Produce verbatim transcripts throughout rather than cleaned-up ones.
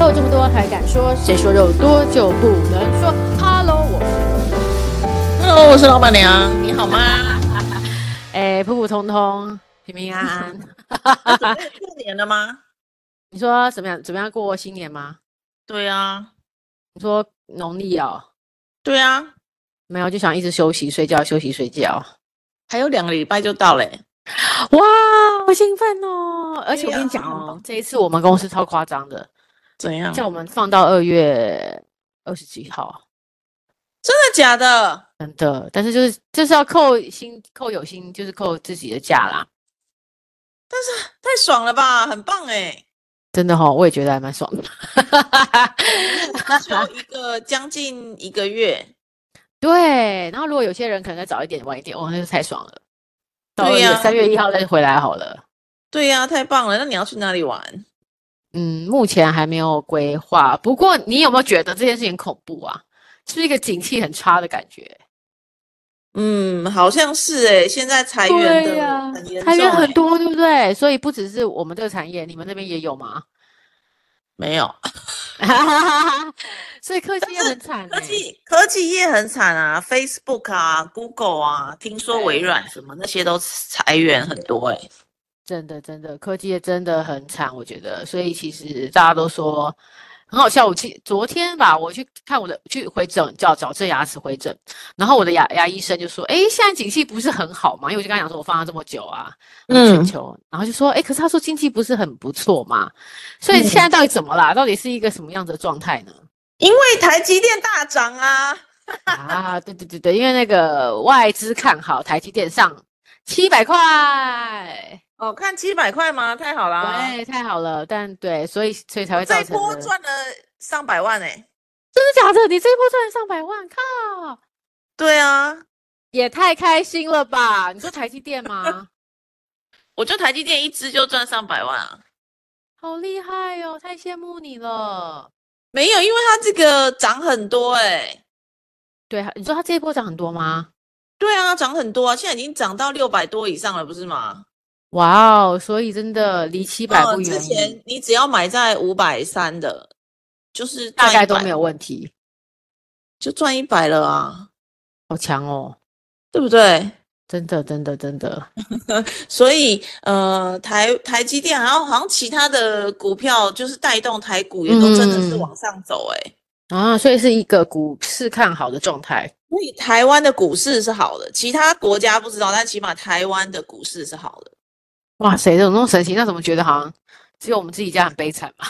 肉这么多还敢说？谁说肉多就不能说 ？Hello， 我 Hello， 我是老板娘，你好吗？哎，普普通通，平平安安。过年了吗？你说怎么样？怎么样过新年吗？对啊。你说农历哦？对啊。没有，就想一直休息睡觉，休息睡觉。还有两个礼拜就到了、欸。哇，好兴奋哦！而且我跟你讲哦，这一次我们公司超夸张的，怎样？叫我们放到二月二十几号，真的假的？真的，但是就是就是要扣薪，扣有薪，就是扣自己的假啦。但是太爽了吧，很棒哎、欸！真的哈、哦，我也觉得还蛮爽的。就一个将近一个月，对。然后如果有些人可能再早一点、晚一点，哦，那就太爽了。对呀、啊，三月一号再回来好了。对呀、啊，太棒了！那你要去哪里玩？嗯，目前还没有规划。不过你有没有觉得这件事情恐怖啊？是一个景气很差的感觉。嗯，好像是哎、欸，现在裁员的很严重、欸，裁员很多，对不对？所以不只是我们这个产业，你们那边也有吗？没有。所以科技业很惨、欸，科技科技业很惨啊 ，Facebook 啊 ，Google 啊，听说微软什么那些都裁员很多哎、欸，真的真的，科技业真的很惨，我觉得。所以其实大家都说很好笑，我昨天吧，我去看我的去回诊，叫矫正牙齿回诊，然后我的牙牙医生就说，哎，现在景气不是很好嘛，因为我就跟他讲说我放了这么久啊，嗯，全球，然后就说，哎，可是他说经济不是很不错嘛，所以现在到底怎么啦？嗯、到底是一个什么样子的状态呢？因为台积电大涨啊！啊，对对对对，因为那个外资看好台积电上七百块哦，看七百块吗？太好啦！对，太好了。但对，所以所以才会造成这一波赚了上百万哎、欸，真的假的？你这一波赚了上百万，靠！对啊，也太开心了吧？你说台积电吗？我就台积电一支就赚上百万啊，好厉害哦！太羡慕你了。没有，因为它这个涨很多哎、欸。对，你说它这一波涨很多吗？对啊，涨很多啊，现在已经涨到六百多以上了，不是吗？哇哦，所以真的离七百不远、哦。之前你只要买在五百三的，就是大概都没有问题，就赚一百了啊！好强哦，对不对？真的，真的，真的。所以，呃，台台积电，然后好像其他的股票，就是带动台股也都真的是往上走、欸，哎、嗯，啊，所以是一个股市看好的状态。所以台湾的股市是好的，其他国家不知道，但起码台湾的股市是好的。哇塞，这种那么神奇，那怎么觉得好像只有我们自己家很悲惨嘛？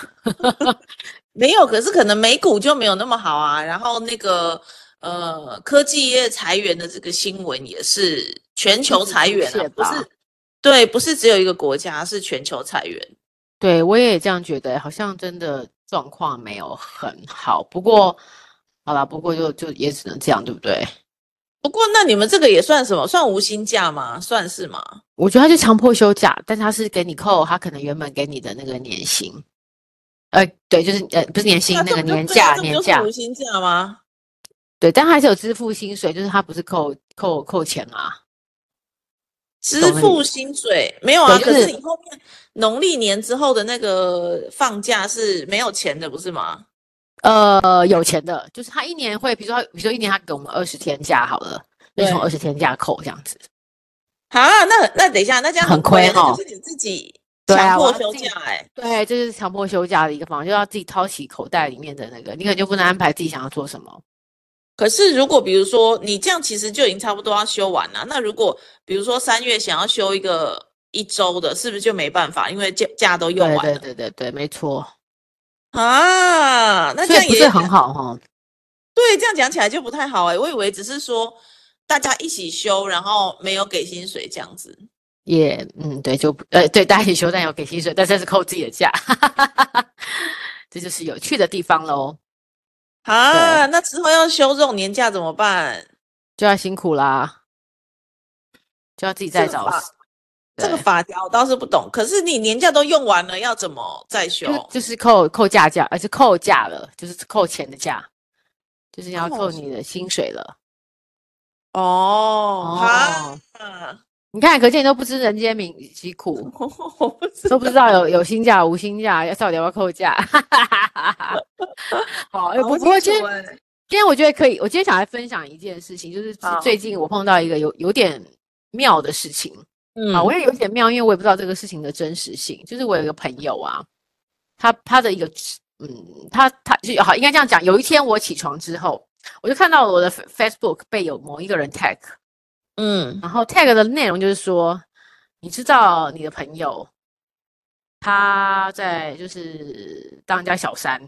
没有，可是可能美股就没有那么好啊。然后那个。呃，科技业裁员的这个新闻也是全球裁员啊，不是，对，不是只有一个国家，是全球裁员。对，我也这样觉得，好像真的状况没有很好。不过，好啦，不过就就也只能这样，对不对？不过，那你们这个也算什么？算无薪假吗？算是吗？我觉得它是强迫休假，但是它是给你扣，它可能原本给你的那个年薪。呃，对，就是呃，不是年薪，那个年假，年假。无薪假吗？对，但还是有支付薪水，就是他不是扣扣扣钱啊。支付薪水没有啊，就是、可是你后面农历年之后的那个放假是没有钱的，不是吗？呃，有钱的，就是他一年会，比如说，比如说一年他给我们二十天假好了，就从二十天假扣这样子。啊，那那等一下，那这样很亏哦，就是你自己强迫休假哎、欸。对，这就是强迫休假的一个方法，就要自己掏起口袋里面的那个，你可能就不能安排自己想要做什么。可是，如果比如说你这样，其实就已经差不多要休完了。那如果比如说三月想要休一个一周的，是不是就没办法？因为假假都用完了。对对对对对，没错。啊，那这样也不是很好哈、哦。对，这样讲起来就不太好哎、欸。我以为只是说大家一起休，然后没有给薪水这样子。也、yeah, 嗯，对，就呃对，大家一起休，但有给薪水，但是是扣自己的假，这就是有趣的地方喽。啊，那之后要休这种年假怎么办？就要辛苦啦，就要自己再找。这个法条、这个、倒是不懂，可是你年假都用完了，要怎么再休？就、就是扣扣假假，而、呃、是扣假了，就是扣钱的假，就是你要扣你的薪水了。哦，哦啊、你看，可见你都不知人间民疾苦，我不知道都不知道有有薪假无薪假，要到底要不要扣假？好，不过今天今天我觉得可以，我今天想来分享一件事情，就是最近我碰到一个有有点妙的事情。嗯，啊，我也有点妙，因为我也不知道这个事情的真实性。就是我有一个朋友啊，他他的一个嗯，他他就好应该这样讲。有一天我起床之后，我就看到我的 Facebook 被有某一个人 tag。嗯，然后 tag 的内容就是说，你知道你的朋友他在就是当人家小三，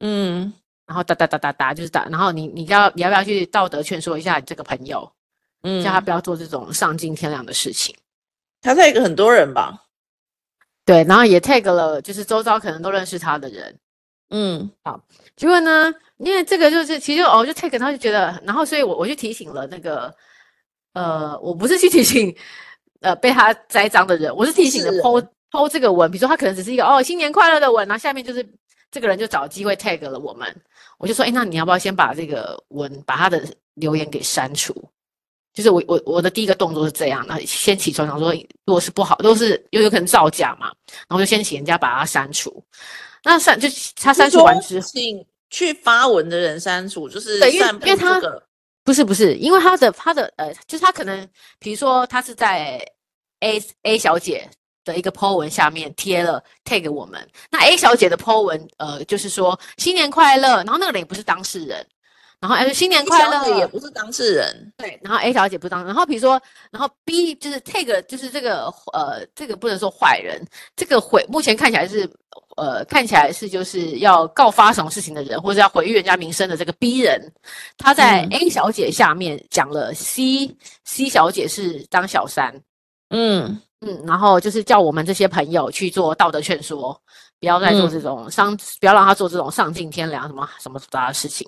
嗯，然后打打打打打就是打，然后你你要你要不要去道德劝说一下你这个朋友，嗯，叫他不要做这种丧尽天良的事情。他 tag 很多人吧？对，然后也 tag 了就是周遭可能都认识他的人。嗯，好，结果呢，因为这个就是其实哦就 tag 他就觉得，然后所以我我就提醒了那个。呃，我不是去提醒，呃，被他栽赃的人，我是提醒的 po po 这个文，比如说他可能只是一个哦新年快乐的文，然后下面就是这个人就找机会 tag 了我们，我就说，哎，那你要不要先把这个文把他的留言给删除？就是我我我的第一个动作是这样，然后先起床想说，如果是不好，都是又有可能造假嘛，然后就先请人家把它删除。那删就他删除完之后，请去发文的人删除，就是散布这个。不是不是，因为他的他的呃，就是他可能，比如说他是在 A A 小姐的一个 po 文下面贴了 tag 我们，那 A 小姐的 po 文呃，就是说新年快乐，然后那个人也不是当事人，然后哎新年快乐， A 小姐也不是当事人，对，然后 A 小姐不是当事人，然后比如说，然后 B 就是 tag 就是这个呃这个不能说坏人，这个毁目前看起来是呃看起来是就是要告发什么事情的人，或者要毁誉人家名声的这个 B 人，他在 A 小姐下面讲了 C、嗯、C 小姐是当小三，嗯嗯，然后就是叫我们这些朋友去做道德劝说，不要再做这种伤、嗯，不要让他做这种丧尽天良什么什么的事情。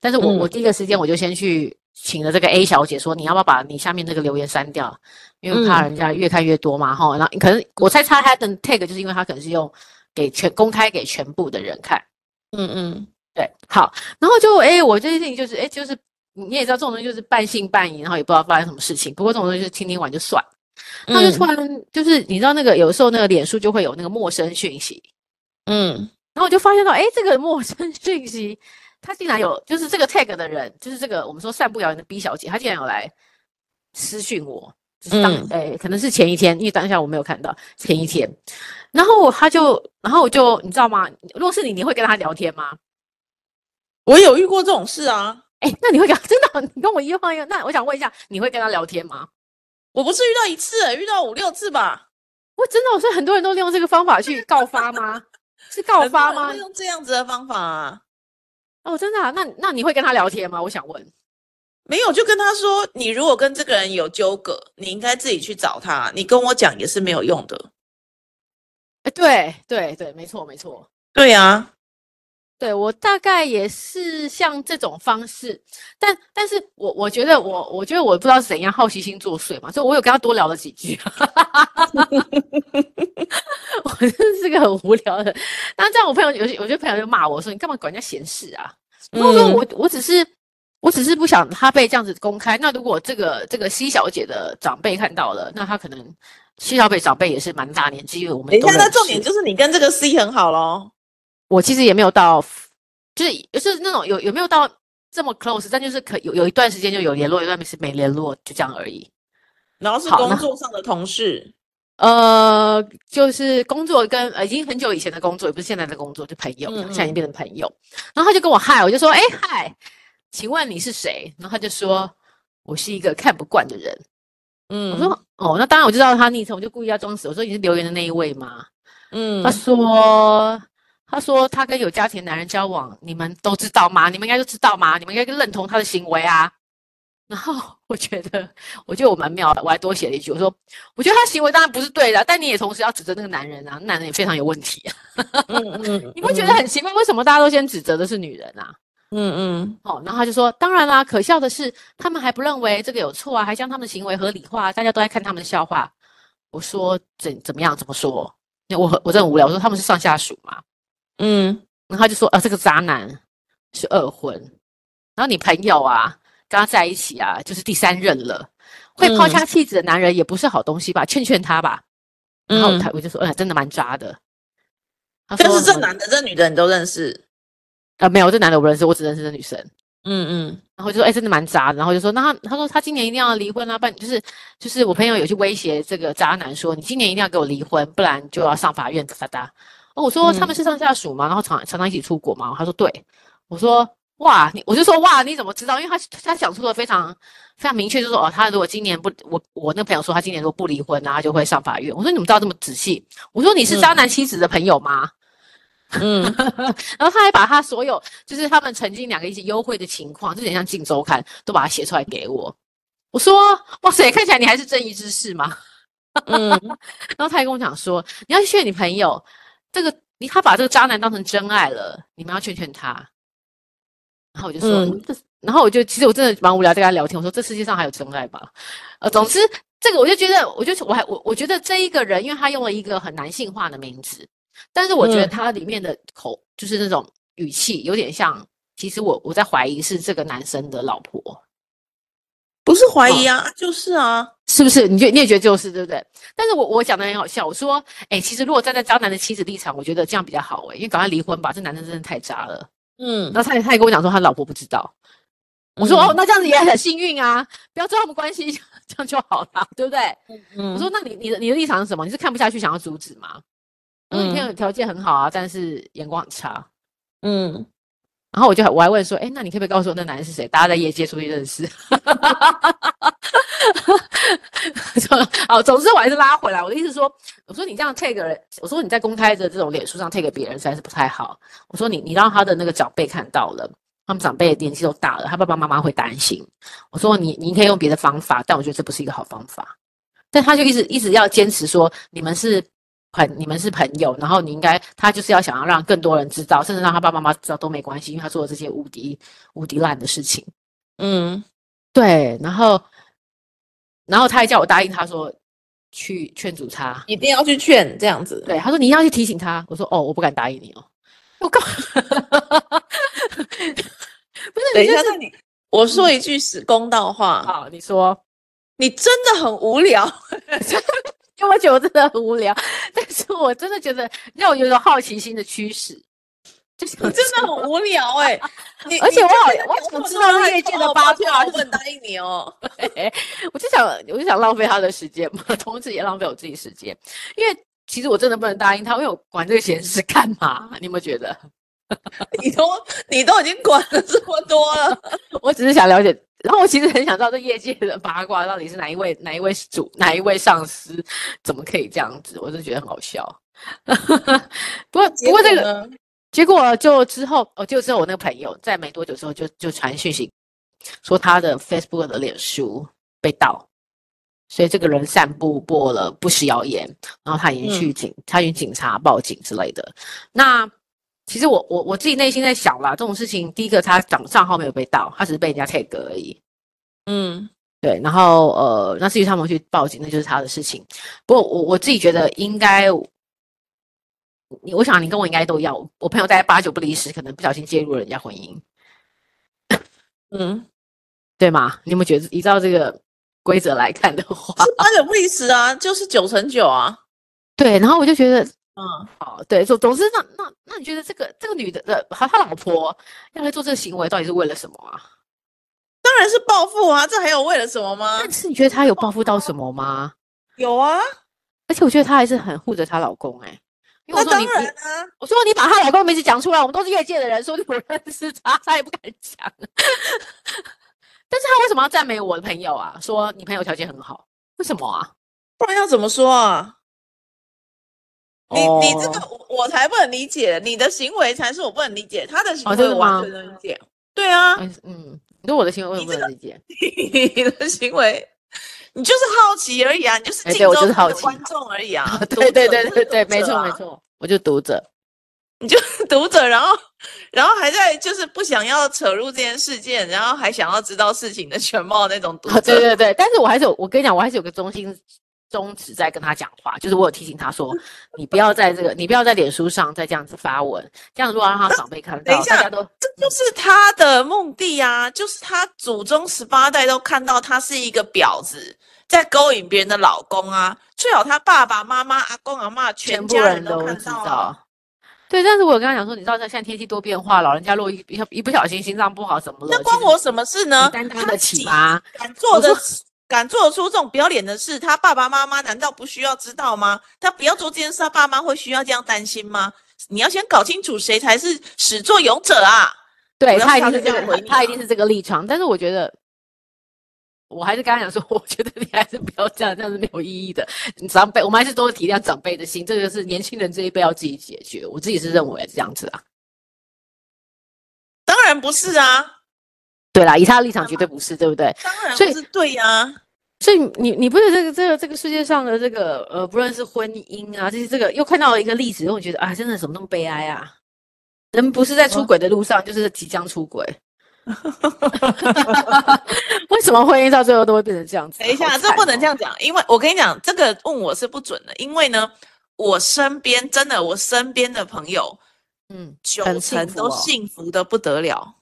但是我、嗯、我第一个时间我就先去请了这个 A 小姐说，你要不要把你下面那个留言删掉，因为怕人家越看越多嘛哈、嗯。然后可能我猜猜他的 tag 就是因为他可能是用。给全公开给全部的人看，嗯嗯，对，好，然后就哎、欸，我这件事情就是哎、欸，就是你也知道这种东西就是半信半疑，然后也不知道发生什么事情。不过这种东西就是听听完就算，那就突然、嗯、就是你知道那个有时候那个脸书就会有那个陌生讯息，嗯，然后我就发现到哎、欸，这个陌生讯息他竟然有就是这个 tag 的人，就是这个我们说散布谣言的 B 小姐，她竟然有来私讯我。嗯，哎，可能是前一天，因为当下我没有看到前一天，然后他就，然后我就，你知道吗？如果是你，你会跟他聊天吗？我有遇过这种事啊。哎，那你会跟他真的，你跟我一样一样。那我想问一下，你会跟他聊天吗？我不是遇到一次、欸，遇到五六次吧。我真的，所以很多人都利用这个方法去告发吗？是告发吗？利用这样子的方法啊。哦，真的啊？那那你会跟他聊天吗？我想问。没有，就跟他说，你如果跟这个人有纠葛，你应该自己去找他，你跟我讲也是没有用的。欸、对对对，没错没错。对啊，对，我大概也是像这种方式，但但是我我觉得我我觉得我不知道怎样好奇心作祟嘛，所以我有跟他多聊了几句。我真是个很无聊的。那这样我朋友有些我觉得朋友就骂我说，你干嘛管人家闲事啊？嗯、我说我我只是。我只是不想他被这样子公开，那如果这个这个 C 小姐的长辈看到了，那他可能 C 小姐长辈也是蛮大年纪，因为我们都认识。那重点就是你跟这个 C 很好咯。我其实也没有到，就是就是那种有有没有到这么 close， 但就是可有有一段时间就有联络，有一段是没联络，就这样而已。然后是工作上的同事，呃，就是工作跟、呃、已经很久以前的工作，也不是现在的工作，就朋友，嗯嗯现在已经变成朋友。然后他就跟我嗨，我就说哎嗨。欸请问你是谁？然后他就说，我是一个看不惯的人。嗯，我说哦，那当然我就知道他昵称，我就故意要装死。我说你是留言的那一位吗？嗯，他说，他说他跟有家庭的男人交往，你们都知道吗？你们应该就知道吗？你们应该认同他的行为啊。然后我觉得，我觉得我蛮妙的，我还多写了一句，我说，我觉得他行为当然不是对的，但你也同时要指责那个男人啊，男人也非常有问题啊。嗯嗯，你会觉得很奇怪，为什么大家都先指责的是女人啊？嗯嗯，好、哦，然后他就说，当然啦，可笑的是，他们还不认为这个有错啊，还将他们的行为合理化，大家都在看他们的笑话。我说怎怎么样？怎么说？因为我我真的无聊。我说他们是上下属嘛。嗯，然后他就说，啊、呃，这个渣男是二婚，然后你朋友啊跟他在一起啊，就是第三任了。会抛家弃子的男人也不是好东西吧，劝劝他吧。然后我就说，哎、嗯嗯，真的蛮渣的。但是这男的、这女的你都认识？呃，没有，这男的我不认识，我只认识这女生。嗯嗯，然后就说，哎、欸，真的蛮渣的。然后就说，那他他说他今年一定要离婚啊，不然就是就是我朋友有去威胁这个渣男说，你今年一定要给我离婚，不然就要上法院哒哒哒。哦，我说他们是上下属嘛，然后常常常一起出国嘛。他说对，我说哇，你我就说哇，你怎么知道？因为他他讲出了非常非常明确，就说哦，他如果今年不我我那朋友说他今年如果不离婚啊，他就会上法院。我说你怎么知道这么仔细？我说你是渣男妻子的朋友吗？嗯嗯，然后他还把他所有就是他们曾经两个一起幽会的情况，就有点像《镜周刊》，都把它写出来给我。我说：“哇塞，看起来你还是正义之士嘛。”嗯，然后他还跟我讲说：“你要去劝你朋友，这个你他把这个渣男当成真爱了，你们要劝劝他。”然后我就说：“嗯、这然后我就其实我真的蛮无聊，在跟他聊天。我说：这世界上还有真爱吗？呃，总之这个我就觉得，我就我还我我觉得这一个人，因为他用了一个很男性化的名字。”但是我觉得他里面的口、嗯、就是那种语气有点像，其实我我在怀疑是这个男生的老婆，不是怀疑啊，哦、就是啊，是不是？你觉你也觉得就是对不对？但是我我讲的很好笑，我说，哎、欸，其实如果站在渣男的妻子立场，我觉得这样比较好哎、欸，因为赶快离婚吧，这男生真的太渣了。嗯，然后他也他也跟我讲说他老婆不知道，我说、嗯、哦，那这样子也很幸运啊，不要知道他们关系，这样就好了，对不对？嗯，我说那你你的你的立场是什么？你是看不下去想要阻止吗？嗯，你朋友条件很好啊，但是眼光很差。嗯，然后我就我还问说，哎，那你可不可以告诉我那男人是谁？大家在业界出去认识。好，总之我还是拉回来。我的意思说，我说你这样 tag 人，我说你在公开的这种脸书上 tag 别人实在是不太好。我说你你让他的那个长辈看到了，他们长辈年纪都大了，他爸爸妈妈会担心。我说你你可以用别的方法，但我觉得这不是一个好方法。但他就一直一直要坚持说你们是。你们是朋友，然后你应该，他就是要想要让更多人知道，甚至让他爸爸妈妈知道都没关系，因为他做了这些无敌无敌烂的事情。嗯，对，然后，然后他还叫我答应他说去劝阻他，一定要去劝这样子。对，他说你一定要去提醒他。我说哦，我不敢答应你哦。我干嘛？不是，等一下，就是、你我说一句公道话。好、嗯哦，你说，你真的很无聊。因为我觉得我真的很无聊，但是我真的觉得让我有种好奇心的驱使，就你真的很无聊哎、欸！而且我好，我怎么知道业界的八卦？不能答应你哦。我就想，我就想浪费他的时间嘛，同时也浪费我自己时间。因为其实我真的不能答应他，因为我管这个闲事干嘛？你有没有觉得？你都你都已经管了这么多了，我只是想了解。然后我其实很想知道这业界的八卦到底是哪一位、哪一位主、哪一位上司，怎么可以这样子？我就觉得很好笑。不过不过这个结果就之后，哦，就之后我那个朋友在没多久之后就就传讯息说他的 Facebook 的脸书被盗，所以这个人散布播了不实谣言，然后他已经去警、嗯、他与警察报警之类的。那其实我我我自己内心在想啦，这种事情，第一个他账号没有被盗，他只是被人家 tag 而已。嗯，对。然后呃，那至于他们去报警，那就是他的事情。不过我我自己觉得应该，你我想你跟我应该都一样，我朋友大概八九不离十，可能不小心介入了人家婚姻。嗯，对吗？你有没有觉得依照这个规则来看的话，是八九不离十啊，就是九成九啊。对，然后我就觉得。嗯，好，对，总总之，那那那你觉得这个这个女的的和她老婆要来做这个行为，到底是为了什么啊？当然是报复啊，这还有为了什么吗？但是你觉得她有报复到什么吗？有啊，而且我觉得她还是很护着她老公哎、欸。因为我说你那当然啊，我说你把她老公的名字讲出来，我们都是业界的人，说你不认识她，她也不敢讲。但是她为什么要赞美我的朋友啊？说你朋友条件很好，为什么啊？不然要怎么说啊？你你这个我才不能理解，你的行为才是我不能理解，他的行为我完全能理解。哦、对啊，嗯，你对我的行为我也不能理解。你, 这个、你的行为，你就是好奇而已啊，你就是镜周刊的观众而已啊。对对对对对，没错没错，我就读者，你就读者，然后然后还在就是不想要扯入这件事件，然后还想要知道事情的全貌那种读者。哦、对对对，但是我还是有，我跟你讲，我还是有个中心。终止在跟他讲话，就是我有提醒他说，你不要在这个，你不要在脸书上再这样子发文，这样如果让他长辈看到，等一下大家都，这就是他的目的啊，就是他祖宗十八代都看到他是一个婊子，在勾引别人的老公啊，最好他爸爸妈妈、阿公阿嬤全家人都看到啊。对，但是我有跟他讲说，你知道现在天气多变化，老人家如果 一, 一不小心心脏不好怎么了？那关我什么事呢？担当得起吗？敢做的，敢做出这种不要脸的事，他爸爸妈妈难道不需要知道吗？他不要做这件事，他爸妈会需要这样担心吗？你要先搞清楚谁才是始作俑者啊！对，他一定是这个，他一定是这个立场。但是我觉得，我还是跟他讲说，我觉得你还是不要这样，这样是没有意义的。长辈，我们还是多体谅长辈的心，这个是年轻人这一辈要自己解决。我自己是认为是这样子啊。当然不是啊。对啦，以他的立场绝对不是，对不对？当然不是，对啊。所以你你不是这个这个这个世界上的这个呃，不论是婚姻啊，这些这个又看到了一个例子，我觉得啊，真的怎么那么悲哀啊？人不是在出轨的路上，就是即将出轨。为什么婚姻到最后都会变成这样子？等一下，这不能这样讲，因为我跟你讲，这个问我是不准的，因为呢，我身边真的我身边的朋友，嗯，九成都幸福的不得了。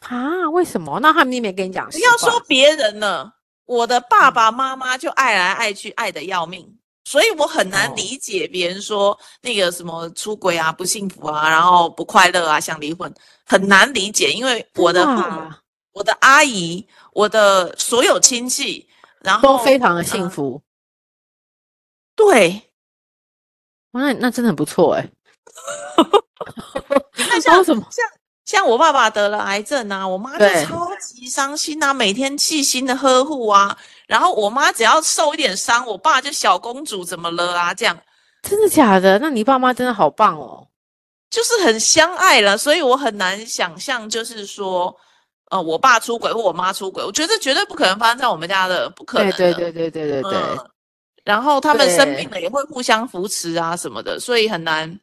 啊，为什么？那他们也没跟你讲。不要说别人了，我的爸爸妈妈就爱来爱去，爱得要命，所以我很难理解别人说那个什么出轨啊、不幸福啊、然后不快乐啊、想离婚，很难理解。因为我的父母、我的阿姨、我的所有亲戚，然后都非常的幸福。呃、对，那那真的很不错哎、欸。那像什么？像像我爸爸得了癌症啊，我妈就超级伤心啊，每天细心的呵护啊，然后我妈只要受一点伤，我爸就小公主怎么了啊，这样。真的假的？那你爸妈真的好棒哦，就是很相爱了，所以我很难想象，就是说，呃，我爸出轨或我妈出轨，我觉得这绝对不可能发生在我们家的，不可能的。对对对对对对对。嗯、然后他们生病了也会互相扶持啊什么的，所以很难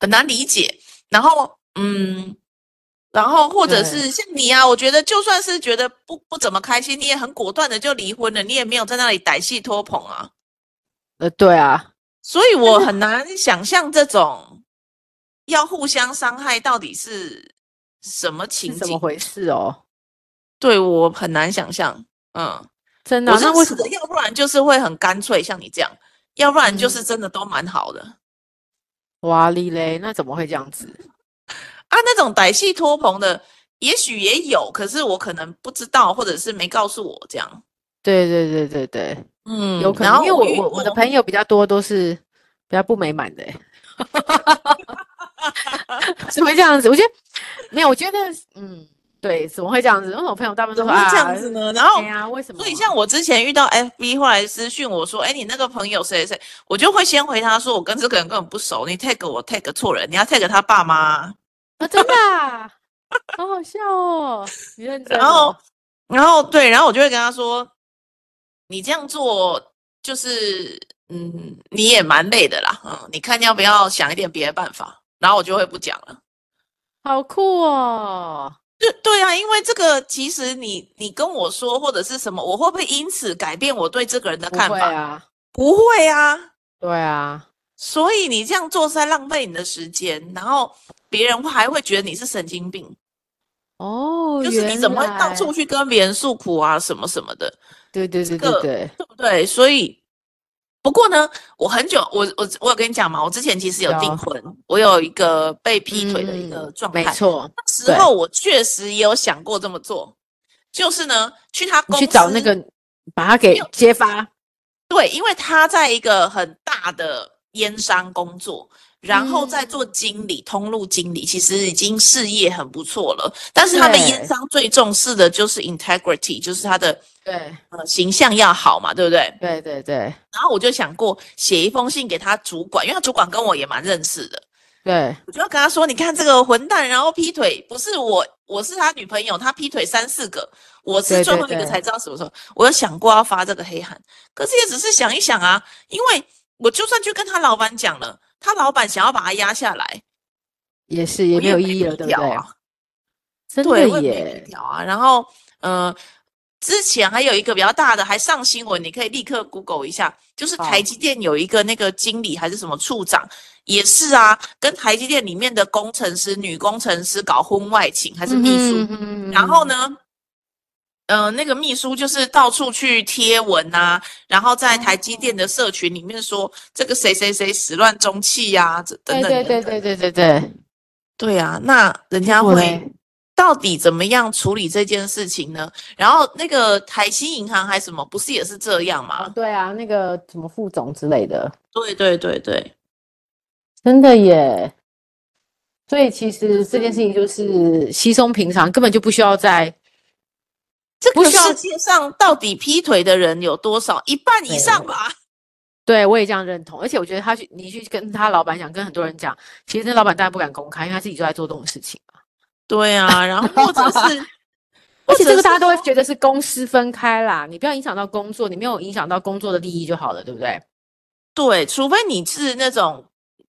很难理解，然后。嗯，然后或者是像你啊，我觉得就算是觉得不不怎么开心，你也很果断的就离婚了，你也没有在那里歹戏拖捧啊。呃，对啊，所以我很难想象这种要互相伤害到底是什么情景，是怎么回事哦？对，我很难想象。嗯，真的、啊，那为什么？要不然就是会很干脆，像你这样；要不然就是真的都蛮好的。嗯、哇哩嘞，那怎么会这样子？啊，那种歹戏拖棚的，也许也有，可是我可能不知道，或者是没告诉我这样。对对对对对，嗯，有可能，然后因为我我我的朋友比较多，都是比较不美满的、欸，怎么会这样子？我觉得没有，我觉得嗯，对，怎么会这样子？因为我朋友大部分都怎么会这样子呢？啊、然后、啊、为什么？所以像我之前遇到 F B 后来私讯我说，哎、欸，你那个朋友谁谁，我就会先回他说，我跟这个人根本不熟，你 tag 我 tag 错人，你要 tag 他爸妈。啊、真的、啊，好好笑哦！你认真、哦。然后，然后对，然后我就会跟他说：“你这样做就是，嗯，你也蛮累的啦，嗯，你看要不要想一点别的办法？”然后我就会不讲了。好酷哦！对对啊，因为这个其实你你跟我说或者是什么，我会不会因此改变我对这个人的看法？不会啊，不会啊，对啊。所以你这样做是在浪费你的时间，然后。别人还会觉得你是神经病哦，就是你怎么会到处去跟别人诉苦啊，什么什么的。对对对对对，这个、对不对？所以，不过呢，我很久，我我我有跟你讲嘛，我之前其实有订婚，我有一个被劈腿的一个状态，嗯、没错。那时候我确实也有想过这么做，就是呢，去他公司去找那个，把他给揭发。对，因为他在一个很大的烟商工作。然后再做经理，通路经理，其实已经事业很不错了。但是他们烟商最重视的就是 integrity， 就是他的对呃形象要好嘛，对不对？对对对。然后我就想过写一封信给他主管，因为他主管跟我也蛮认识的。对，我就要跟他说，你看这个混蛋，然后劈腿，不是我，我是他女朋友，他劈腿三四个，我是最后一个才知道什么时候。对对对，我有想过要发这个黑函，可是也只是想一想啊，因为我就算去跟他老板讲了。他老板想要把他压下来，也是也没有意义了，对不对？真的耶，我也没必要啊。然后，呃，之前还有一个比较大的还上新闻，你可以立刻 Google 一下，就是台积电有一个那个经理还是什么处长，也是啊，跟台积电里面的工程师女工程师搞婚外情还是秘书，嗯哼嗯哼，然后呢呃，那个秘书就是到处去贴文啊，然后在台积电的社群里面说这个谁谁谁始乱终弃啊等等等等，对对对对对对对对啊，那人家会到底怎么样处理这件事情呢？然后那个台新银行还什么不是也是这样吗？哦，对啊，那个什么副总之类的，对对对对，真的耶。所以其实这件事情就是稀松平常，根本就不需要再，这个世界上到底劈腿的人有多少？一半以上吧。对，我也这样认同。而且我觉得他去，你去跟他老板讲，跟很多人讲，其实那老板当然不敢公开，因为他自己就在做这种事情。对啊，然后或者是而且这个大家都会觉得是公私分开啦，你不要影响到工作，你没有影响到工作的利益就好了，对不对？对，除非你是那种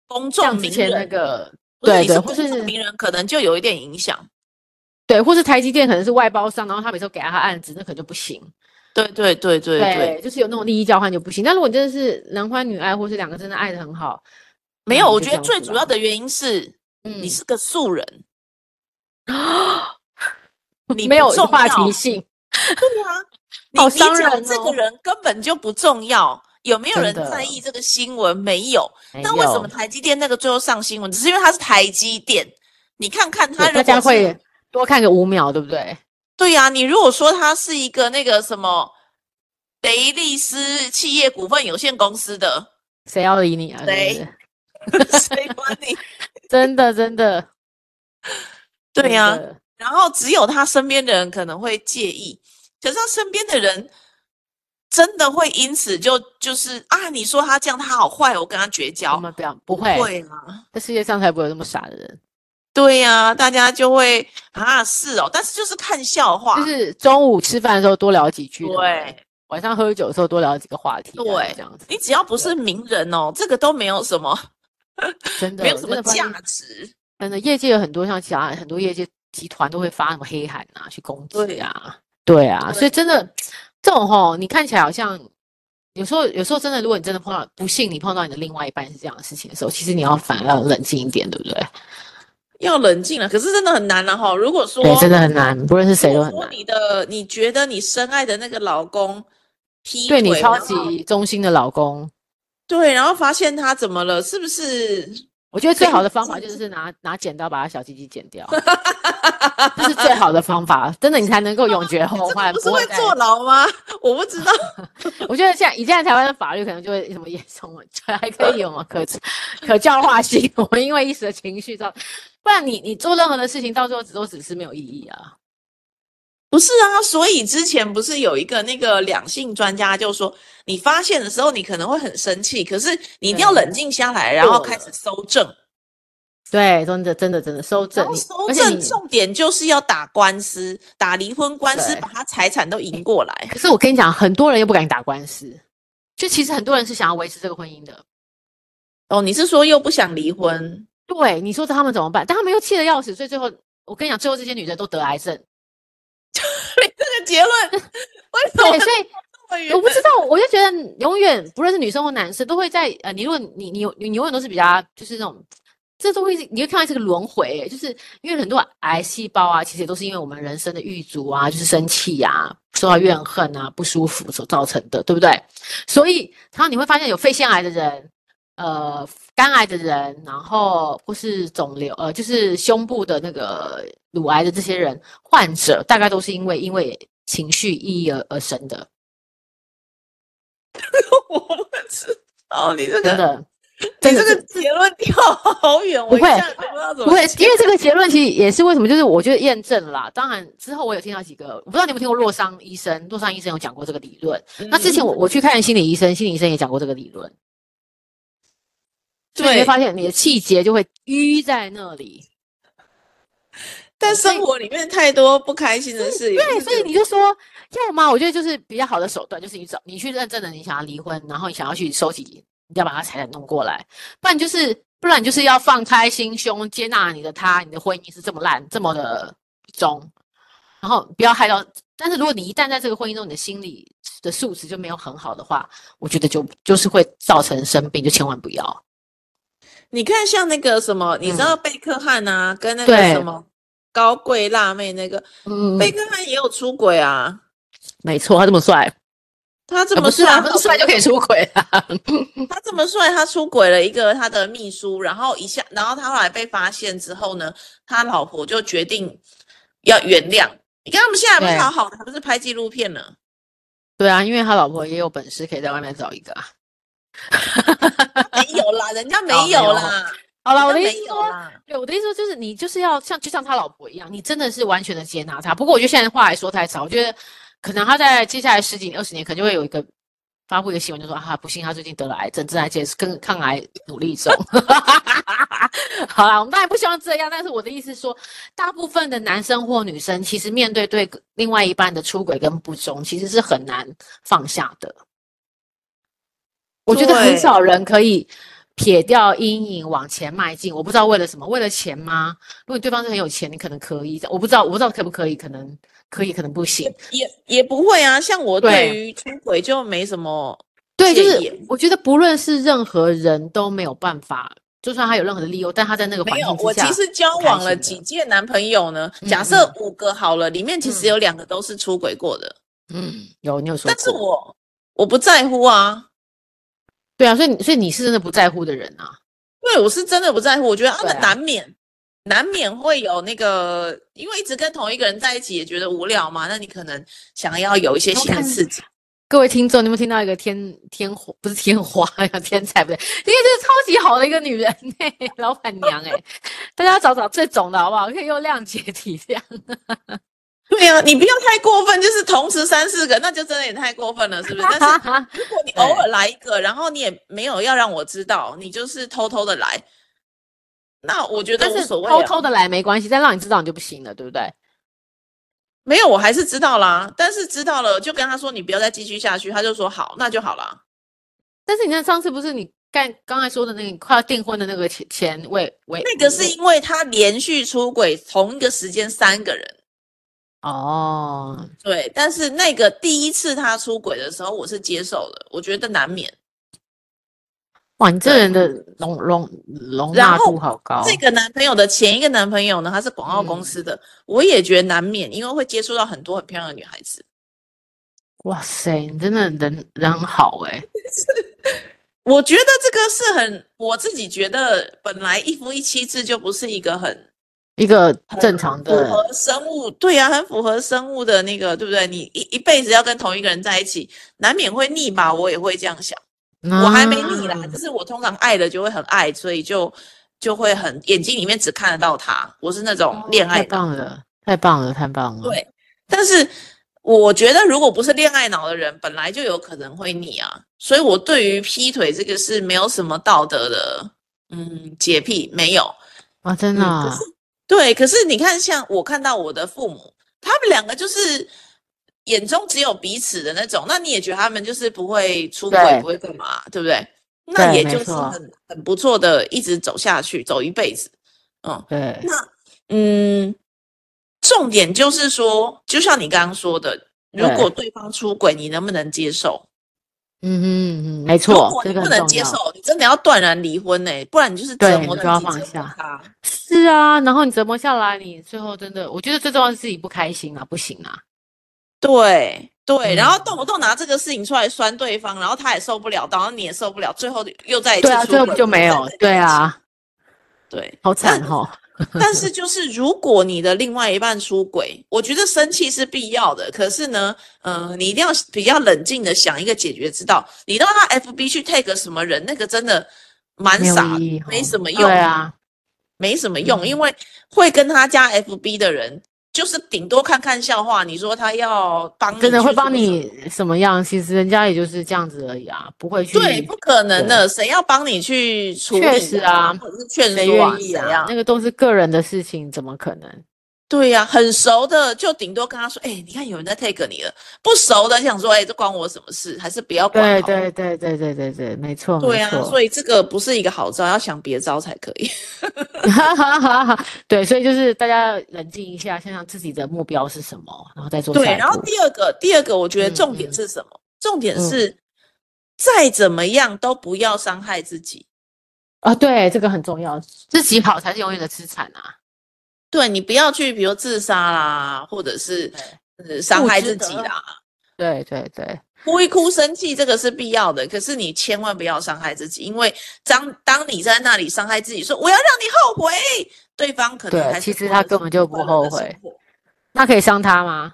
公众名人，那个对对，或是公众名人可能就有一点影响。对，或是台积电可能是外包商，然后他每次给他案子，那可能就不行。对对对对 对, 对，就是有那种利益交换就不行。但如果你真的是男欢女爱，或是两个真的爱得很好，没有，我觉得最主要的原因是，嗯，你是个素人啊，你没有话题性。对啊，好伤人哦。你讲这个人根本就不重要，有没有人在意这个新闻？没有。那为什么台积电那个最后上新闻？只是因为它是台积电，你看看它，大家会多看个五秒，对不对？对啊，你如果说它是一个那个什么雷利斯企业股份有限公司的，谁要理你啊？谁谁管你？真的真的，对啊。然后只有他身边的人可能会介意，可是他身边的人真的会因此就就是啊，你说他这样，他好坏，我跟他绝交？不要，不会，不会啊！这世界上才不会有那么傻的人。对啊，大家就会啊，是哦，但是就是看笑话，就是中午吃饭的时候多聊几句，对，晚上喝酒的时候多聊几个话题，对，这样子。你只要不是名人哦，这个都没有什么，真的没有什么价值。真的，业界有很多像其他很多业界集团都会发什么黑函啊，去攻击啊，对啊，对，所以真的这种吼，你看起来好像有时候有时候真的，如果你真的碰到不幸你碰到你的另外一半是这样的事情的时候，其实你要反而要冷静一点，对不对？要冷静了，可是真的很难了哈。如果说真的很难，不论是谁都很难。你的你觉得你深爱的那个老公劈腿，对你超级忠心的老公，对，然后发现他怎么了，是不是？我觉得最好的方法就是拿拿剪刀把他小鸡鸡剪掉，这是最好的方法。真的，你才能够永绝后患。不是会坐牢吗？我不知道。我觉得现在以现在台湾的法律，可能就会什么严重，还可以有嘛可可教化性。我们因为一时的情绪造。不然你你做任何的事情到最后只都只是没有意义啊。不是啊，所以之前不是有一个那个两性专家就说，你发现的时候你可能会很生气，可是你一定要冷静下来，然后开始搜证。对，真的真的真的搜证。然后搜证重点就是要打官司，打离婚官司，把他财产都赢过来。可是我跟你讲，很多人又不敢打官司，就其实很多人是想要维持这个婚姻的。哦，你是说又不想离婚？对，你说他们怎么办？但他们又气得要死，所以最后我跟你讲，最后这些女的都得癌症。你这个结论为什么？所以我不知道，我就觉得永远不论是女生或男生，都会在呃，你如果你你你永远都是比较就是那种，这都会你会看到这个轮回、欸，就是因为很多癌细胞啊，其实也都是因为我们人生的狱卒啊，就是生气啊、受到怨恨啊、不舒服所造成的，对不对？所以然后你会发现有肺腺癌的人。呃，肝癌的人，然后或是肿瘤，呃，就是胸部的那个乳癌的这些人患者，大概都是因为因为情绪抑郁而而生的。我不知道你这个真的，你这个结论跳好远，我一下不知道怎么。不会，因为这个结论其实也是为什么，就是我觉得验证啦。当然之后我有听到几个，我不知道你有没有听过洛桑医生，洛桑医生有讲过这个理论。嗯、那之前我我去看心理医生，心理医生也讲过这个理论。所以你会发现你的气节就会淤在那里，但生活里面太多不开心的事情。对，所以你就说要吗？我觉得就是比较好的手段，就是你找你去认真的，你想要离婚，然后你想要去收集，你要把他财产弄过来，不然就是不然就是要放开心胸，接纳你的他，你的婚姻是这么烂，这么的不忠，然后不要害到。但是如果你一旦在这个婚姻中你的心理的素质就没有很好的话，我觉得就就是会造成生病，就千万不要。你看像那个什么，你知道贝克汉啊、嗯、跟那个什么高贵辣妹那个、嗯、贝克汉也有出轨啊。没错，他这么帅，他这么帅、啊、不是帅、啊、就可以出轨啊他这么帅，他出轨了一个他的秘书，然后一下然后他后来被发现之后呢，他老婆就决定要原谅。你看他们现在不是好好的，他不是拍纪录片呢？对啊，因为他老婆也有本事可以在外面找一个啊没有啦，人家没有啦、哦、没有好啦，我的意思说对，我的意思说就是你就是要像就像他老婆一样，你真的是完全的接纳他。不过我觉得现在话来说太少，我觉得可能他在接下来十几年、二十年，可能就会有一个发布一个新闻，就说啊，不幸他最近得了癌症，正在接跟抗癌努力中。好啦，我们当然不希望这样，但是我的意思说，大部分的男生或女生，其实面对对另外一半的出轨跟不忠，其实是很难放下的。我觉得很少人可以撇掉阴影往前迈进。我不知道为了什么，为了钱吗？如果对方是很有钱，你可能可以，我不知道，我不知道可不可以，可能。可以可能不行，也也不会啊。像我对于出轨就没什么，对，就是我觉得不论是任何人都没有办法，就算他有任何的利诱，但他在那个环境之下，没有。我其实交往了几届男朋友呢，假设五个好了，嗯嗯，里面其实有两个都是出轨过的。嗯，有你有说过，但是我我不在乎啊。对啊，所以所以你是真的不在乎的人啊？对，我是真的不在乎。我觉得他们难免。难免会有那个，因为一直跟同一个人在一起也觉得无聊嘛，那你可能想要有一些新的刺激。各位听众，你有没有听到一个天天花不是天花天才不对，因为这是超级好的一个女人欸，老板娘欸大家要找找这种的好不好，可以又谅解体谅对啊，你不要太过分，就是同时三四个，那就真的也太过分了，是不是？但是如果你偶尔来一个，然后你也没有要让我知道，你就是偷偷的来，那我觉得无所谓、啊、但是偷偷的来没关系，但让你知道你就不行了，对不对？没有，我还是知道啦，但是知道了就跟他说你不要再继续下去，他就说好，那就好啦。但是你看上次不是你干刚才说的那个快要订婚的那个前位，那个是因为他连续出轨同一个时间三个人。哦，对，但是那个第一次他出轨的时候我是接受的，我觉得难免。哇，你这人的容容容纳度好高。这个男朋友的前一个男朋友呢，他是广告公司的、嗯，我也觉得难免，因为会接触到很多很漂亮的女孩子。哇塞，你真的人人好哎、欸！我觉得这个是很，我自己觉得本来一夫一妻制就不是一个很一个正常的符合生物，对啊，很符合生物的那个，对不对？你一一辈子要跟同一个人在一起，难免会腻吧？我也会这样想。我还没腻啦，就是我通常爱的就会很爱，所以就就会很眼睛里面只看得到他。我是那种恋爱脑、哦、太棒了，太棒了，太棒了。对，但是我觉得如果不是恋爱脑的人，本来就有可能会腻啊。所以我对于劈腿这个是没有什么道德的，嗯，洁癖没有啊，真的、啊嗯。对，可是你看，像我看到我的父母，他们两个就是。眼中只有彼此的那种，那你也觉得他们就是不会出轨，不会干嘛，对不对？那也就是很很不错的，一直走下去，走一辈子。嗯，对。那嗯，重点就是说，就像你刚刚说的，如果对方出轨，你能不能接受？嗯嗯嗯，没错。如果你不能接受，你真的要断然离婚哎、欸，不然你就是折磨自己，折磨他。是啊，然后你折磨下来，你最后真的，我觉得最重要是自己不开心啊，不行啊。对对、嗯，然后动不动拿这个事情出来酸对方，然后他也受不了，然后你也受不了，最后又再一次出轨，对啊，最后就没有，对啊，对，好惨哦。但是就是如果你的另外一半出轨，我觉得生气是必要的，可是呢，呃，你一定要比较冷静的想一个解决之道。你让他 F B 去 tag 什么人，那个真的蛮傻， 没, 没什么用、哦，对啊，没什么用，嗯、因为会跟他加 F B 的人。就是顶多看看笑话，你说他要帮你真的会帮你什么样？其实人家也就是这样子而已啊，不会去对，不可能的，谁要帮你去处理、啊？确实啊，或者是劝说啊，谁愿意啊？那个都是个人的事情，怎么可能？对呀、啊，很熟的就顶多跟他说，哎、欸，你看有人在 tag 你了。不熟的想说，哎、欸，这关我什么事？还是不要管好。对对对对对对对，没错。对啊，所以这个不是一个好招，要想别招才可以。哈哈哈哈。对，所以就是大家冷静一下，想想自己的目标是什么，然后再做下一步。对，然后第二个，第二个，我觉得重点是什么？嗯嗯、重点是、嗯、再怎么样都不要伤害自己。啊，对，这个很重要，自己好才是永远的资产啊。对，你不要去比如自杀啦，或者是呃伤害自己啦。对对对，哭一哭生气这个是必要的，可是你千万不要伤害自己，因为当当你在那里伤害自己说我要让你后悔，对方可能还是，对，其实他根本就不后悔。那可以伤他吗？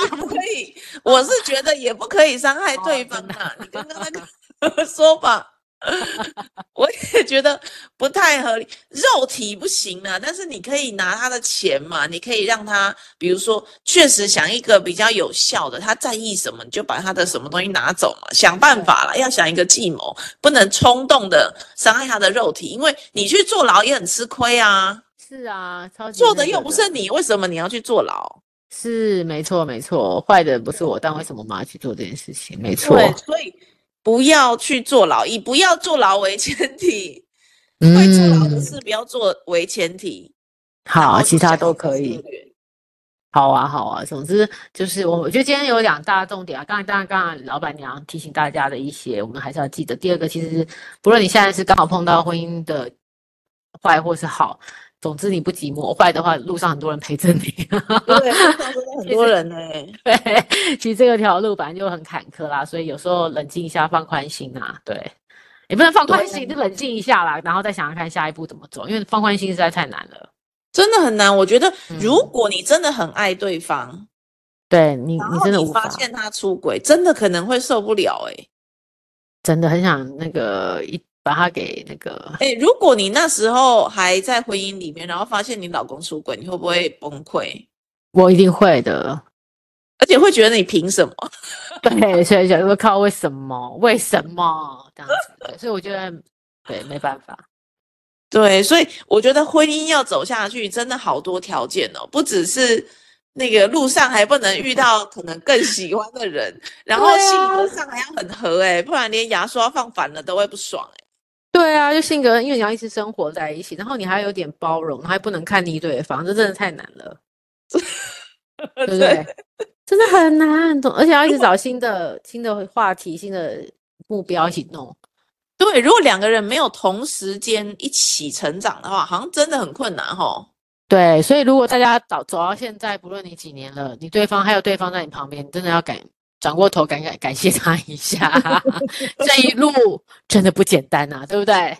也不可以。我是觉得也不可以伤害对方啊。哦、你刚刚那个说法我也觉得不太合理，肉体不行啦、啊，但是你可以拿他的钱嘛，你可以让他，比如说确实想一个比较有效的，他在意什么你就把他的什么东西拿走嘛，想办法啦，要想一个计谋，不能冲动的伤害他的肉体，因为你去坐牢也很吃亏啊。是啊，超级做的又不是你，为什么你要去坐牢？是，没错没错，坏的不是我，但为什么我妈去做这件事情？没错，对，所以不要去坐牢，以不要坐牢为前提，嗯、会坐牢的事不要做为前提。好，其他都可以。好啊，好啊，总之就是我，我觉得今天有两大重点啊。刚才当然，刚才老板娘提醒大家的一些，我们还是要记得。第二个，其实不论你现在是刚好碰到婚姻的坏或是好，总之你不寂寞，坏的话路上很多人陪着你。对，路上真的很多人呢、欸。对，其实这个条路本来就很坎坷啦，所以有时候冷静一下，放宽心啊。对，也不能放宽心，就冷静一下啦，然后再想想看下一步怎么走，因为放宽心实在太难了，真的很难。我觉得，如果你真的很爱对方，嗯、对你，你真的无法，然后你发现他出轨，真的可能会受不了哎、欸，真的很想那个一。把他给那个、欸、如果你那时候还在婚姻里面，然后发现你老公出轨，你会不会崩溃？我一定会的，而且会觉得你凭什么？对，所以想说靠，为什么？为什么这样子？对，所以我觉得对，没办法。对，所以我觉得婚姻要走下去，真的好多条件哦，不只是那个路上还不能遇到可能更喜欢的人，然后性格上还要很合哎、欸，不然连牙刷放反了都会不爽哎、欸。对啊，就性格，因为你要一直生活在一起，然后你还有点包容，还不能看腻对方，这真的太难了，对不对？真的很难，而且要一直找新的新的话题、新的目标一起弄。对，如果两个人没有同时间一起成长的话，好像真的很困难齁。对，所以如果大家走走到现在，不论你几年了，你对方还有对方在你旁边，你真的要改。转过头感感感谢他一下，这一路真的不简单啊，对不对？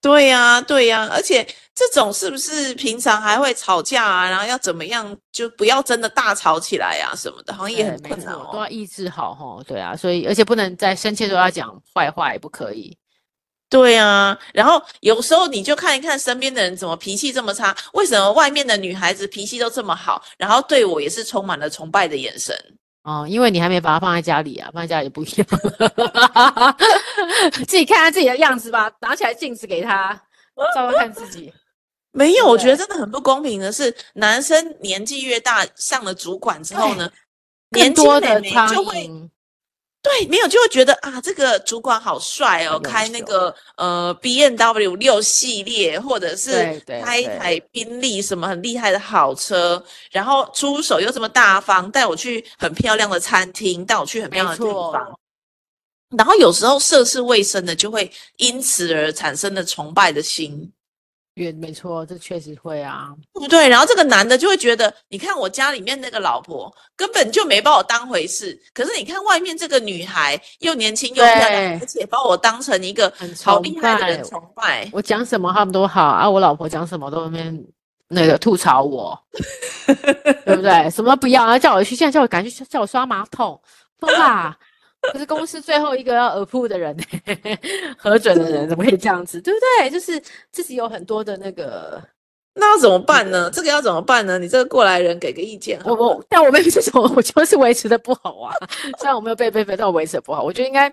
对呀，对呀，而且这种是不是平常还会吵架啊？然后要怎么样，就不要真的大吵起来啊什么的，好像也很困难哦，都要抑制好吼、哦。对啊，所以而且不能在生气的时候要讲坏话，也不可以。对啊，然后有时候你就看一看身边的人怎么脾气这么差，为什么外面的女孩子脾气都这么好，然后对我也是充满了崇拜的眼神。哦，因为你还没把它放在家里啊，放在家里不一样。自己看他自己的样子吧，拿起来镜子给他照看自己。没有，我觉得真的很不公平的是，男生年纪越大，上了主管之后呢，年轻的妹妹就会，对，没有就会觉得啊，这个主管好帅哦，开那个呃 B M W 六系列，或者是开一台宾利什么很厉害的好车，然后出手又这么大方，带我去很漂亮的餐厅，带我去很漂亮的地方。然后有时候涉世未深的就会因此而产生了崇拜的心。没错，这确实会啊，对不对？然后这个男的就会觉得，你看我家里面那个老婆根本就没把我当回事，可是你看外面这个女孩又年轻又漂亮，而且把我当成一个好厉害的人崇拜。我, 我讲什么他们都好啊，我老婆讲什么都在那边那个吐槽我，对不对？什么都不要，然后叫我去，现在叫我赶去叫我刷马桶，疯啦！可是公司最后一个要approve的人、欸、核准的人怎么可以这样子，对不对？就是自己有很多的那个，那要怎么办呢？这个要怎么办呢？你这个过来人给个意见好不好？我我但我没有这种，我就是维持的不好啊。虽然我没有被被被，但我维持的不好。我觉得应该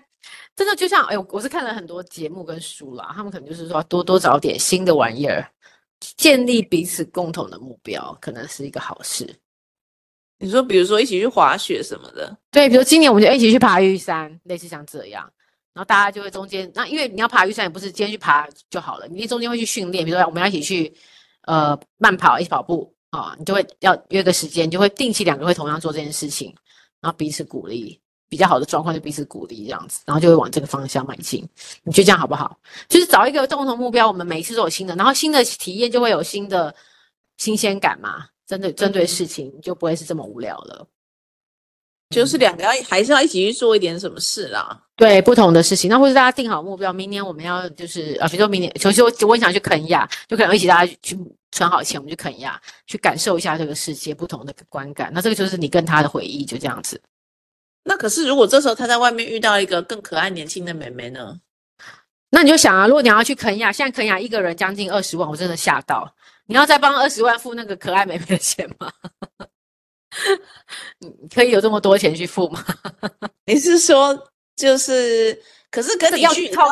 真的就像哎、欸，我是看了很多节目跟书啦，他们可能就是说多多找点新的玩意儿建立彼此共同的目标，可能是一个好事。你说比如说一起去滑雪什么的，对，比如说今年我们就一起去爬玉山，类似像这样，然后大家就会中间，那因为你要爬玉山也不是今天去爬就好了，你中间会去训练，比如说我们要一起去呃慢跑，一起跑步啊、哦，你就会要约个时间，你就会定期两个会同样做这件事情，然后彼此鼓励，比较好的状况就彼此鼓励这样子，然后就会往这个方向迈进。你觉得这样好不好？就是找一个共同目标，我们每一次都有新的，然后新的体验就会有新的新鲜感嘛，针对针对事情就不会是这么无聊了。就是两个要还是要一起去做一点什么事啦，对，不同的事情。那或者大家定好目标，明年我们要就是啊，比如说明年，其实我我很想去肯亚，就可能一起大家去存好钱，我们去肯亚去感受一下这个世界不同的观感。那这个就是你跟他的回忆，就这样子。那可是如果这时候他在外面遇到一个更可爱年轻的妹妹呢？那你就想啊，如果你要去肯亚，现在肯亚一个人将近二十万，我真的吓到。你要再帮二十万付那个可爱妹妹的钱吗？你可以有这么多钱去付吗？你是说就是可是跟你去掏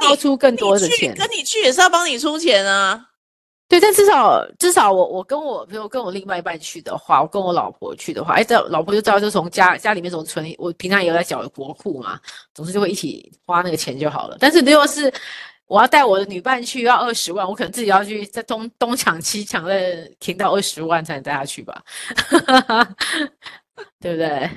掏出更多的钱，跟你去也是要帮你出钱啊。对，但至少至少我我跟我比如跟我另外一半去的话，我跟我老婆去的话，哎，老婆就知道就从家家里面总存，我平常也有在缴国库嘛，总是就会一起花那个钱就好了。但是如果是我要带我的女伴去要二十万，我可能自己要去在东东抢西抢再停到二十万才能带她去吧。对不对？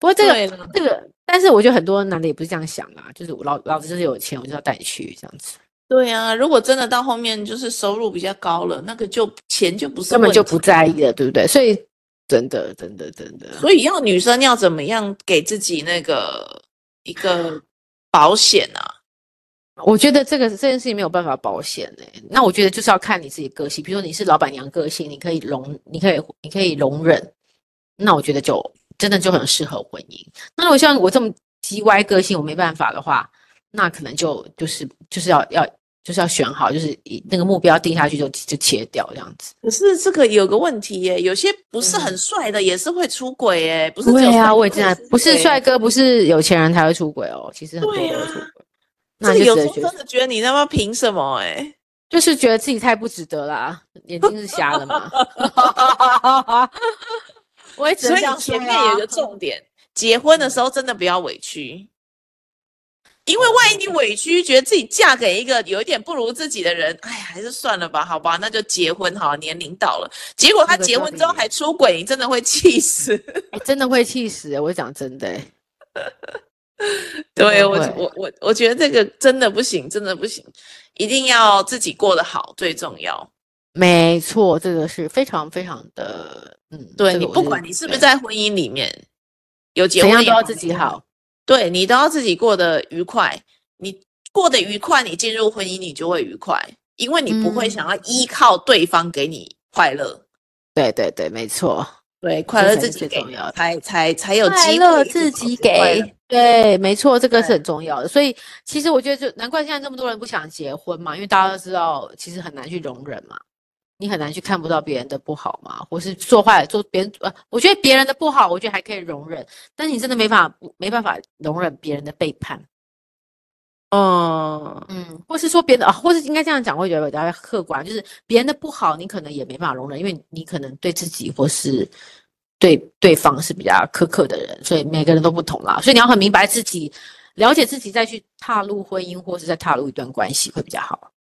不过这个这个，但是我觉得很多男的也不是这样想啦，就是老老子就是有钱，我就要带你去这样子。对啊，如果真的到后面就是收入比较高了，那个就钱就不是根本就不在意了，对不对？所以真的真的真的，所以要女生要怎么样给自己那个一个保险啊？我觉得这个这件事情没有办法保险嘞、欸。那我觉得就是要看你自己个性，比如说你是老板娘个性，你可以容，你可以，你可以容忍，那我觉得就真的就很适合婚姻。那如果像我这么叽歪个性，我没办法的话，那可能就就是就是要要就是要选好，就是那个目标定下去就就切掉这样子。可是这个有个问题耶、欸，有些不是很帅的也是会出轨哎、欸，不是只有。对啊，我也知道，不是帅哥，不是有钱人才会出轨哦，其实很多都会出轨。那有时候真的觉得你那么凭什么哎、欸，就是觉得自己太不值得啦，眼睛是瞎的嘛。我也只能这样说、啊。所以前面有一个重点，结婚的时候真的不要委屈，因为万一你委屈，觉得自己嫁给一个有一点不如自己的人，哎，还是算了吧，好吧，那就结婚好了，年龄到了，结果他结婚之后还出轨，你真的会气死，欸、真的会气死、欸，我讲真的、欸。对，我我我我觉得这个真的不行，真的不行，一定要自己过得好最重要。没错，这个是非常非常的，嗯，对、这个、你不管你是不是在婚姻里面有结婚，怎样都要自己好，对你都要自己过得愉快。你过得愉快，你进入婚姻你就会愉快，因为你不会想要依靠对方给你快乐。嗯、对对对，没错。对，快乐自己给，才才才有机会。快乐自己给，对，没错，这个是很重要的。所以其实我觉得，就难怪现在这么多人不想结婚嘛，因为大家都知道，其实很难去容忍嘛，你很难去看不到别人的不好嘛，或是做坏做别人、呃。我觉得别人的不好，我觉得还可以容忍，但是你真的没办法没办法容忍别人的背叛。嗯嗯，或是说别人啊，或是应该这样讲，我觉得比较客观，就是别人的不好，你可能也没办法容忍，因为你可能对自己或是对对方是比较苛刻的人，所以每个人都不同啦。所以你要很明白自己，了解自己，再去踏入婚姻或是再踏入一段关系会比较好。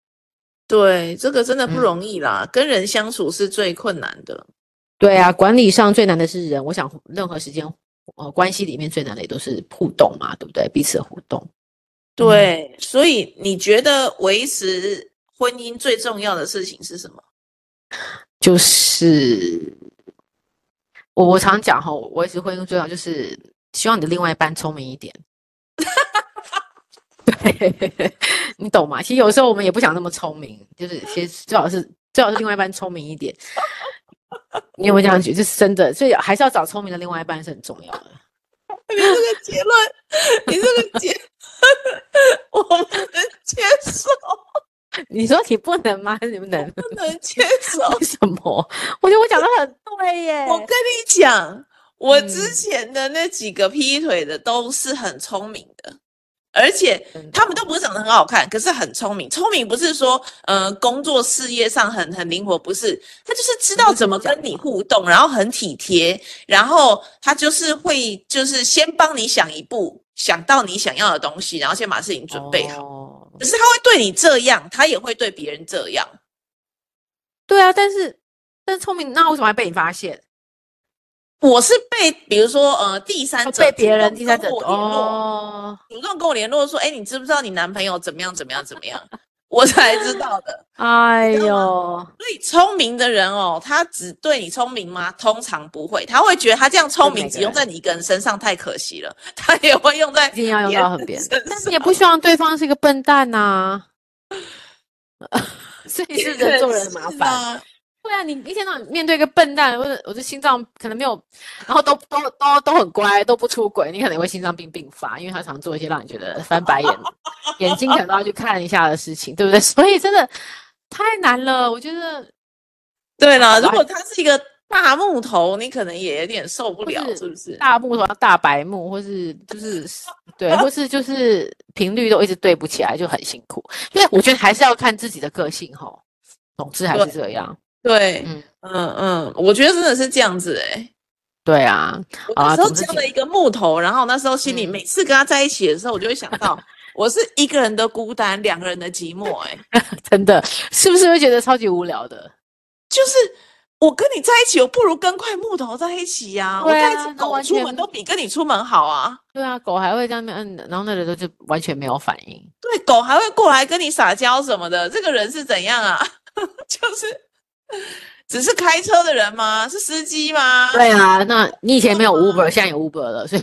对，这个真的不容易啦，嗯、跟人相处是最困难的。对啊，管理上最难的是人，我想任何时间呃关系里面最难的也都是互动嘛，对不对？彼此互动。对、嗯，所以你觉得维持婚姻最重要的事情是什么？就是我我常讲吼，维持婚姻最重要就是希望你的另外一半聪明一点。对，你懂吗？其实有时候我们也不想那么聪明，就是其实最好是最好是另外一半聪明一点。你有没有这样觉得？就是真的，所以还是要找聪明的另外一半是很重要的。你这个结论，你这个结。我不能接受。你说你不能吗？你不能？不能接受？为什么？我觉得我讲的很对耶。我跟你讲，我之前的那几个劈腿的都是很聪明的，而且他们都不是长得很好看，可是很聪明。聪明不是说呃工作事业上很很灵活，不是，他就是知道怎么跟你互动，然后很体贴，然后他就是会就是先帮你想一步，想到你想要的东西，然后先把事情准备好。哦、可是他会对你这样，他也会对别人这样。对啊，但是但是聪明，那为什么还被你发现？我是被比如说呃第三者被别人第三者哦主动跟我联络说，哎、欸，你知不知道你男朋友怎么样怎么样怎么样？我才知道的。哎呦，所以聪明的人哦，他只对你聪明吗？通常不会，他会觉得他这样聪明只用在你一个人身上太可惜了，他也会用在一定要用到很别人，但是也不希望对方是一个笨蛋呐、啊。所以是人做人麻烦。对啊，你一天到晚面对一个笨蛋，我我的心脏可能没有，然后都都都都很乖，都不出轨，你可能会心脏病病发，因为他常做一些让你觉得翻白眼，眼睛可能都要去看一下的事情，对不对？所以真的太难了，我觉得。对啦，如果他是一个大木头，你可能也有点受不了，是不是？大木头、大白木，或是就是对，或是就是频率都一直对不起来，就很辛苦。所以我觉得还是要看自己的个性吼，总之还是这样。对，嗯嗯嗯，我觉得真的是这样子哎、欸。对啊，我那时候交了一个木头，然后那时候心里每次跟他在一起的时候，我就会想到，我是一个人的孤单，两个人的寂寞哎、欸，真的，是不是会觉得超级无聊的？就是我跟你在一起，我不如跟块木头在一起呀、啊。我带着狗出门都比跟你出门好啊。对啊，狗还会在那边嗯，然后那人就完全没有反应。对，狗还会过来跟你撒娇什么的，这个人是怎样啊？就是。只是开车的人吗？是司机吗？对啊，那你以前没有 Uber， 现在有 Uber 了，所以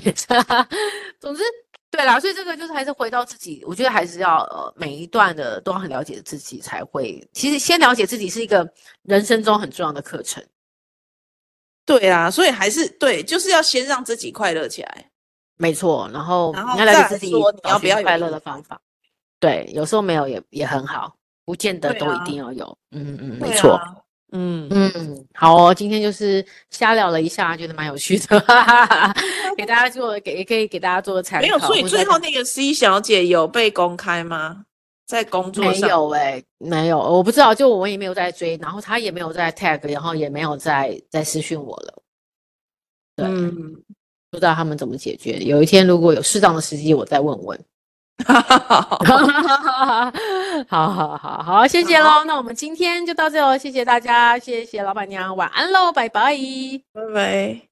总之对啦，所以这个就是还是回到自己，我觉得还是要呃每一段的都要很了解自己才会，其实先了解自己是一个人生中很重要的课程。对啊，所以还是对，就是要先让自己快乐起来。没错，然后你要了解自己，你要不要快乐的方法？对，有时候没有也也很好。不见得都一定要有，啊、嗯嗯，没错，啊、嗯嗯，好哦，今天就是瞎聊了一下，觉得蛮有趣的，哈哈哈，给大家做给也可以给大家做参考。没有，所以最后那个 C 小姐有被公开吗？在工作上没有哎、欸，没有，我不知道，就我也没有在追，然后她也没有在 tag， 然后也没有在在私讯我了。对，嗯、不知道他们怎么解决。有一天如果有适当的时机，我再问问。哈哈哈，好好好好，谢谢咯，那我们今天就到这哦，谢谢大家，谢谢老板娘，晚安咯，拜拜，拜拜。